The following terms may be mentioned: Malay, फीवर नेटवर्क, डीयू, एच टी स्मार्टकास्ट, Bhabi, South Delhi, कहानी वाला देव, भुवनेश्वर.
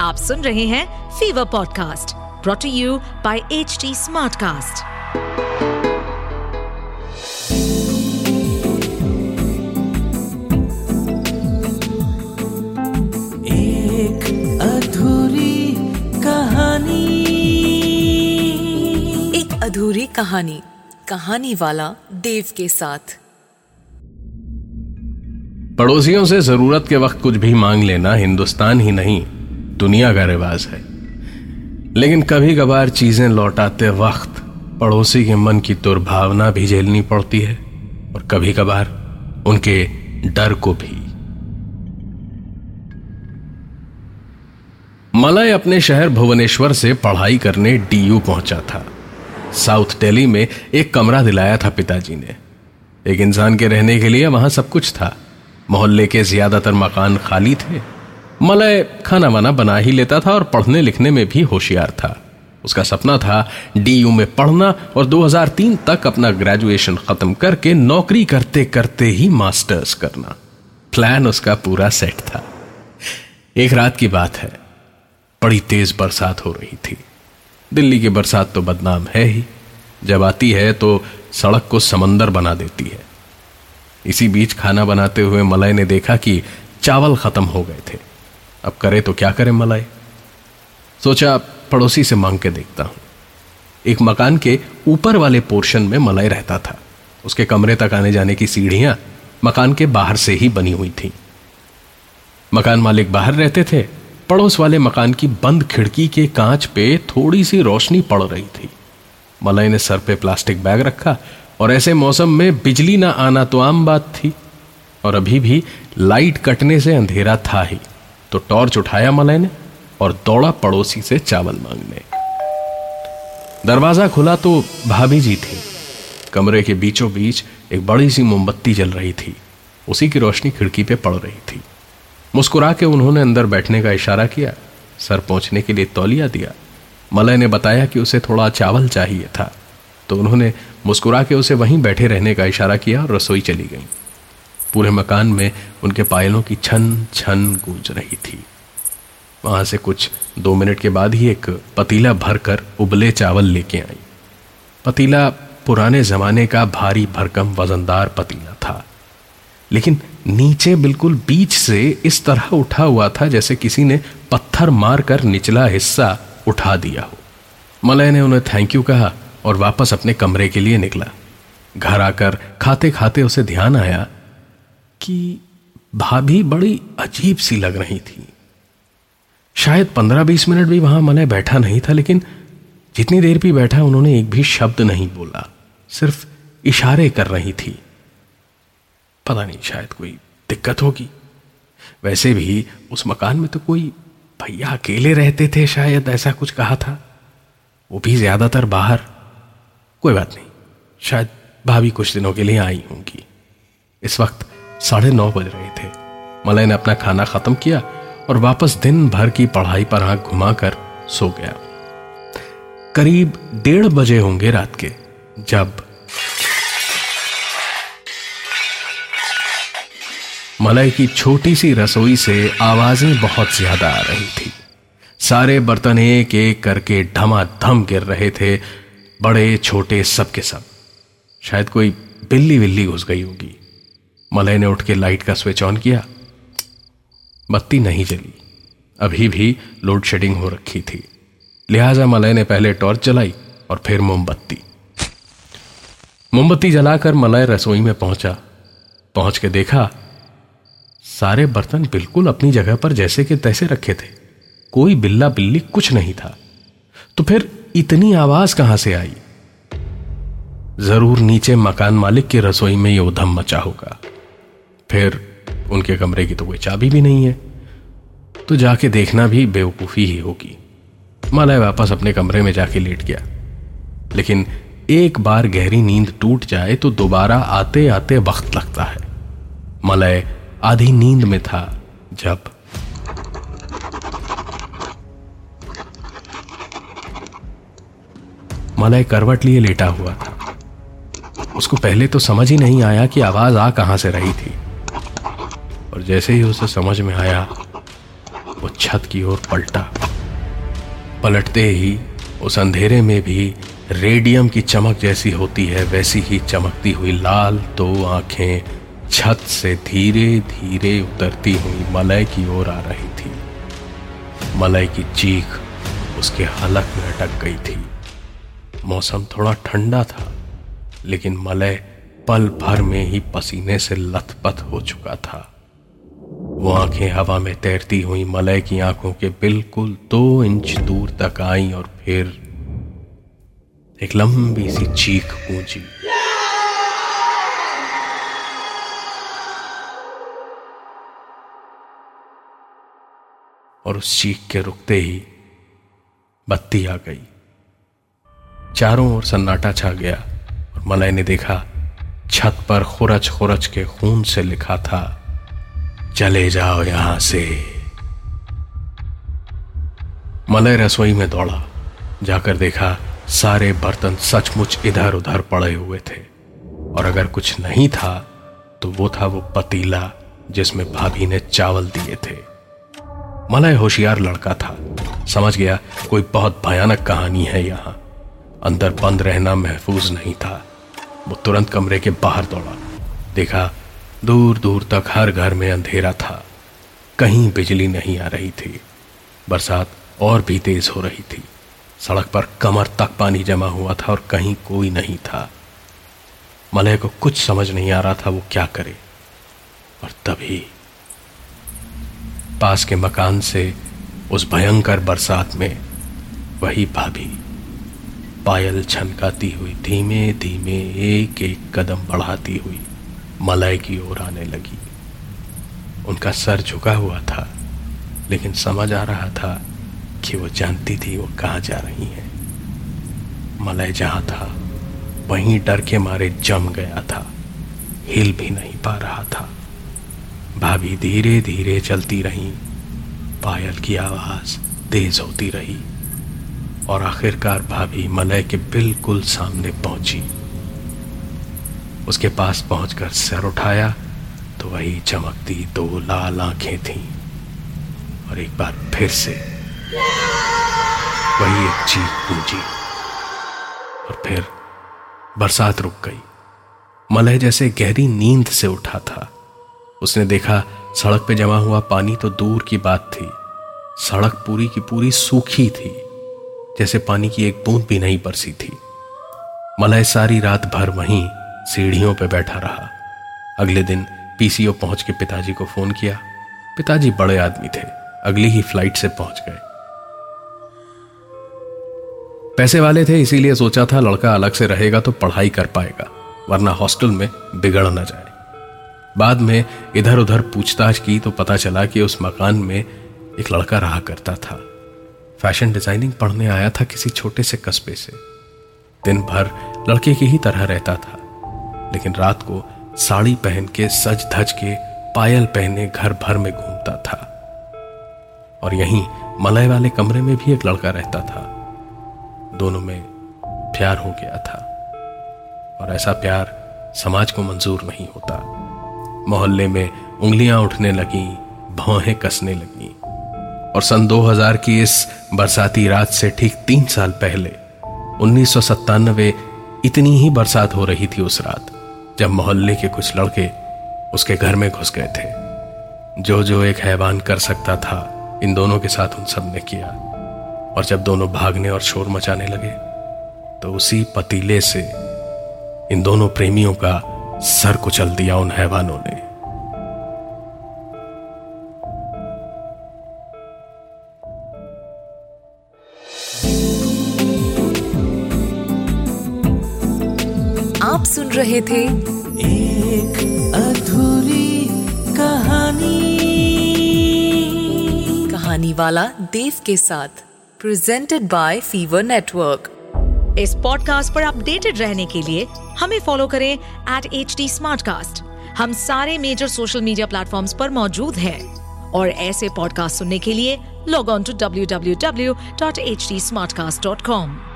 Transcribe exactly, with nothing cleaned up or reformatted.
आप सुन रहे हैं fever podcast brought to you by एच टी स्मार्टकास्ट। एक अधूरी कहानी, एक अधूरी कहानी कहानी वाला देव के साथ। पड़ोसियों से जरूरत के वक्त कुछ भी मांग लेना हिंदुस्तान ही नहीं दुनिया का रिवाज है, लेकिन कभी कभार चीजें लौटाते वक्त पड़ोसी के मन की दुर्भावना भी झेलनी पड़ती है और कभी कभार उनके डर को भी। मलय अपने शहर भुवनेश्वर से पढ़ाई करने डीयू पहुंचा था। साउथ दिल्ली में एक कमरा दिलाया था पिताजी ने। एक इंसान के रहने के लिए वहां सब कुछ था। मोहल्ले के ज्यादातर मकान खाली थे। मलय खाना वाना बना ही लेता था और पढ़ने लिखने में भी होशियार था। उसका सपना था डीयू में पढ़ना और दो हज़ार तीन तक अपना ग्रेजुएशन खत्म करके नौकरी करते करते ही मास्टर्स करना। प्लान उसका पूरा सेट था। एक रात की बात है, बड़ी तेज बरसात हो रही थी। दिल्ली की बरसात तो बदनाम है ही, जब आती है तो सड़क को समंदर बना देती है। इसी बीच खाना बनाते हुए मलय ने देखा कि चावल खत्म हो गए थे। अब करे तो क्या करे मलय, सोचा पड़ोसी से मांग के देखता हूं। एक मकान के ऊपर वाले पोर्शन में मलय रहता था। उसके कमरे तक आने जाने की सीढ़ियां मकान के बाहर से ही बनी हुई थी। मकान मालिक बाहर रहते थे। पड़ोस वाले मकान की बंद खिड़की के कांच पे थोड़ी सी रोशनी पड़ रही थी। मलय ने सर पे प्लास्टिक बैग रखा और ऐसे मौसम में बिजली ना आना तो आम बात थी और अभी भी लाइट कटने से अंधेरा था ही, तो टॉर्च उठाया मलय ने और दौड़ा पड़ोसी से चावल मांगने। दरवाजा खुला तो भाभी जी थी। कमरे के बीचों बीच एक बड़ी सी मोमबत्ती जल रही थी। उसी की रोशनी खिड़की पे पड़ रही थी। मुस्कुरा के उन्होंने अंदर बैठने का इशारा किया, सर पोंछने के लिए तौलिया दिया। मलय ने बताया कि उसे थोड़ा चावल चाहिए था, तो उन्होंने मुस्कुरा के उसे वहीं बैठे रहने का इशारा किया और रसोई चली गई। पूरे मकान में उनके पायलों की छन छन गूंज रही थी। वहां से कुछ दो मिनट के बाद ही एक पतीला भरकर उबले चावल लेके आई। पतीला पुराने जमाने का भारी भरकम वजनदार पतीला था, लेकिन नीचे बिल्कुल बीच से इस तरह उठा हुआ था जैसे किसी ने पत्थर मारकर निचला हिस्सा उठा दिया हो। मलय ने उन्हें थैंक यू कहा और वापस अपने कमरे के लिए निकला। घर आकर खाते खाते उसे ध्यान आया कि भाभी बड़ी अजीब सी लग रही थी। शायद पंद्रह बीस मिनट भी वहां मलय बैठा नहीं था, लेकिन जितनी देर भी बैठा उन्होंने एक भी शब्द नहीं बोला, सिर्फ इशारे कर रही थी। पता नहीं, शायद कोई दिक्कत होगी। वैसे भी उस मकान में तो कोई भैया अकेले रहते थे, शायद ऐसा कुछ कहा था, वो भी ज्यादातर बाहर। कोई बात नहीं, शायद भाभी कुछ दिनों के लिए आई होंगी। इस वक्त साढ़े नौ बज रहे थे। मलय ने अपना खाना खत्म किया और वापस दिन भर की पढ़ाई पर आंख घुमाकर सो गया। करीब डेढ़ बजे होंगे रात के, जब मलय की छोटी सी रसोई से आवाजें बहुत ज्यादा आ रही थी। सारे बर्तन एक एक करके धमाधम गिर रहे थे, बड़े छोटे सब के सब। शायद कोई बिल्ली बिल्ली घुस गई होगी। मलय ने उठ के लाइट का स्विच ऑन किया। बत्ती नहीं जली, अभी भी लोड शेडिंग हो रखी थी, लिहाजा मलय ने पहले टॉर्च जलाई और फिर मोमबत्ती मोमबत्ती जलाकर मलय रसोई में पहुंचा। पहुंच के देखा सारे बर्तन बिल्कुल अपनी जगह पर जैसे के तैसे रखे थे। कोई बिल्ला बिल्ली कुछ नहीं था, तो फिर इतनी आवाज कहां से आई? जरूर नीचे मकान मालिक की रसोई में ये उधम मचा होगा। फिर उनके कमरे की तो कोई चाबी भी नहीं है, तो जाके देखना भी बेवकूफी ही होगी। मलय वापस अपने कमरे में जाके लेट गया, लेकिन एक बार गहरी नींद टूट जाए तो दोबारा आते आते वक्त लगता है। मलय आधी नींद में था जब मलय करवट लिए लेटा हुआ था। उसको पहले तो समझ ही नहीं आया कि आवाज आ कहां से रही थी, और जैसे ही उसे समझ में आया वो छत की ओर पलटा। पलटते ही उस अंधेरे में भी रेडियम की चमक जैसी होती है वैसी ही चमकती हुई लाल दो आंखें छत से धीरे धीरे उतरती हुई मलय की ओर आ रही थी। मलय की चीख उसके हलक में अटक गई थी। मौसम थोड़ा ठंडा था लेकिन मलय पल भर में ही पसीने से लथपथ हो चुका था। वो आंखें हवा में तैरती हुई मलय की आंखों के बिल्कुल दो इंच दूर तक आई और फिर एक लंबी सी चीख गूंजी। और उस चीख के रुकते ही बत्ती आ गई। चारों ओर सन्नाटा छा गया और मलय ने देखा छत पर खुरच खुरच के खून से लिखा था, चले जाओ यहां से। मलय रसोई में दौड़ा। जाकर देखा सारे बर्तन सचमुच इधर उधर पड़े हुए थे और अगर कुछ नहीं था तो वो था वो पतीला जिसमें भाभी ने चावल दिए थे। मलय होशियार लड़का था, समझ गया कोई बहुत भयानक कहानी है यहां। अंदर बंद रहना महफूज नहीं था। वो तुरंत कमरे के बाहर दौड़ा। देखा दूर दूर तक हर घर में अंधेरा था, कहीं बिजली नहीं आ रही थी। बरसात और भी तेज हो रही थी। सड़क पर कमर तक पानी जमा हुआ था और कहीं कोई नहीं था। मलय को कुछ समझ नहीं आ रहा था वो क्या करे। और तभी पास के मकान से उस भयंकर बरसात में वही भाभी पायल छनकाती हुई धीमे धीमे एक एक कदम बढ़ाती हुई मलय की ओर आने लगी। उनका सर झुका हुआ था लेकिन समझ आ रहा था कि वो जानती थी वो कहाँ जा रही है। मलय जहाँ था वहीं डर के मारे जम गया था, हिल भी नहीं पा रहा था। भाभी धीरे धीरे चलती रहीं, पायल की आवाज़ तेज होती रही और आखिरकार भाभी मलय के बिल्कुल सामने पहुंची। उसके पास पहुंचकर सर उठाया तो वही चमकती दो लाल आंखें थीं और एक बार फिर से वही एक चीख गूंजी और फिर बरसात रुक गई। मलय जैसे गहरी नींद से उठा था। उसने देखा सड़क पे जमा हुआ पानी तो दूर की बात थी, सड़क पूरी की पूरी सूखी थी, जैसे पानी की एक बूंद भी नहीं बरसी थी। मलय सारी रात भर वहीं सीढ़ियों पर बैठा रहा। अगले दिन पीसीओ पहुंच के पिताजी को फोन किया। पिताजी बड़े आदमी थे, अगली ही फ्लाइट से पहुंच गए। पैसे वाले थे इसीलिए सोचा था लड़का अलग से रहेगा तो पढ़ाई कर पाएगा वरना हॉस्टल में बिगड़ ना जाए। बाद में इधर उधर पूछताछ की तो पता चला कि उस मकान में एक लड़का रहा करता था, फैशन डिजाइनिंग पढ़ने आया था किसी छोटे से कस्बे से। दिन भर लड़के की ही तरह रहता था लेकिन रात को साड़ी पहन के सज धज के पायल पहने घर भर में घूमता था। और यहीं मलय वाले कमरे में भी एक लड़का रहता था। दोनों में प्यार हो गया था और ऐसा प्यार समाज को मंजूर नहीं होता। मोहल्ले में उंगलियां उठने लगीं, भौहें कसने लगीं। और सन दो हज़ार की इस बरसाती रात से ठीक तीन साल पहले उन्नीस सौ सत्तानवे इतनी ही बरसात हो रही थी उस रात जब मोहल्ले के कुछ लड़के उसके घर में घुस गए थे। जो जो एक हैवान कर सकता था इन दोनों के साथ उन सब ने किया। और जब दोनों भागने और शोर मचाने लगे तो उसी पतीले से इन दोनों प्रेमियों का सर कुचल दिया उन हैवानों ने। आप सुन रहे थे एक अधूरी कहानी, कहानी वाला देव के साथ, प्रेजेंटेड बाय फीवर नेटवर्क। इस पॉडकास्ट पर अपडेटेड रहने के लिए हमें फॉलो करें एट एच टी स्मार्टकास्ट। हम सारे मेजर सोशल मीडिया प्लेटफॉर्म्स पर मौजूद हैं और ऐसे पॉडकास्ट सुनने के लिए log on to W W W dot एच टी स्मार्टकास्ट dot com.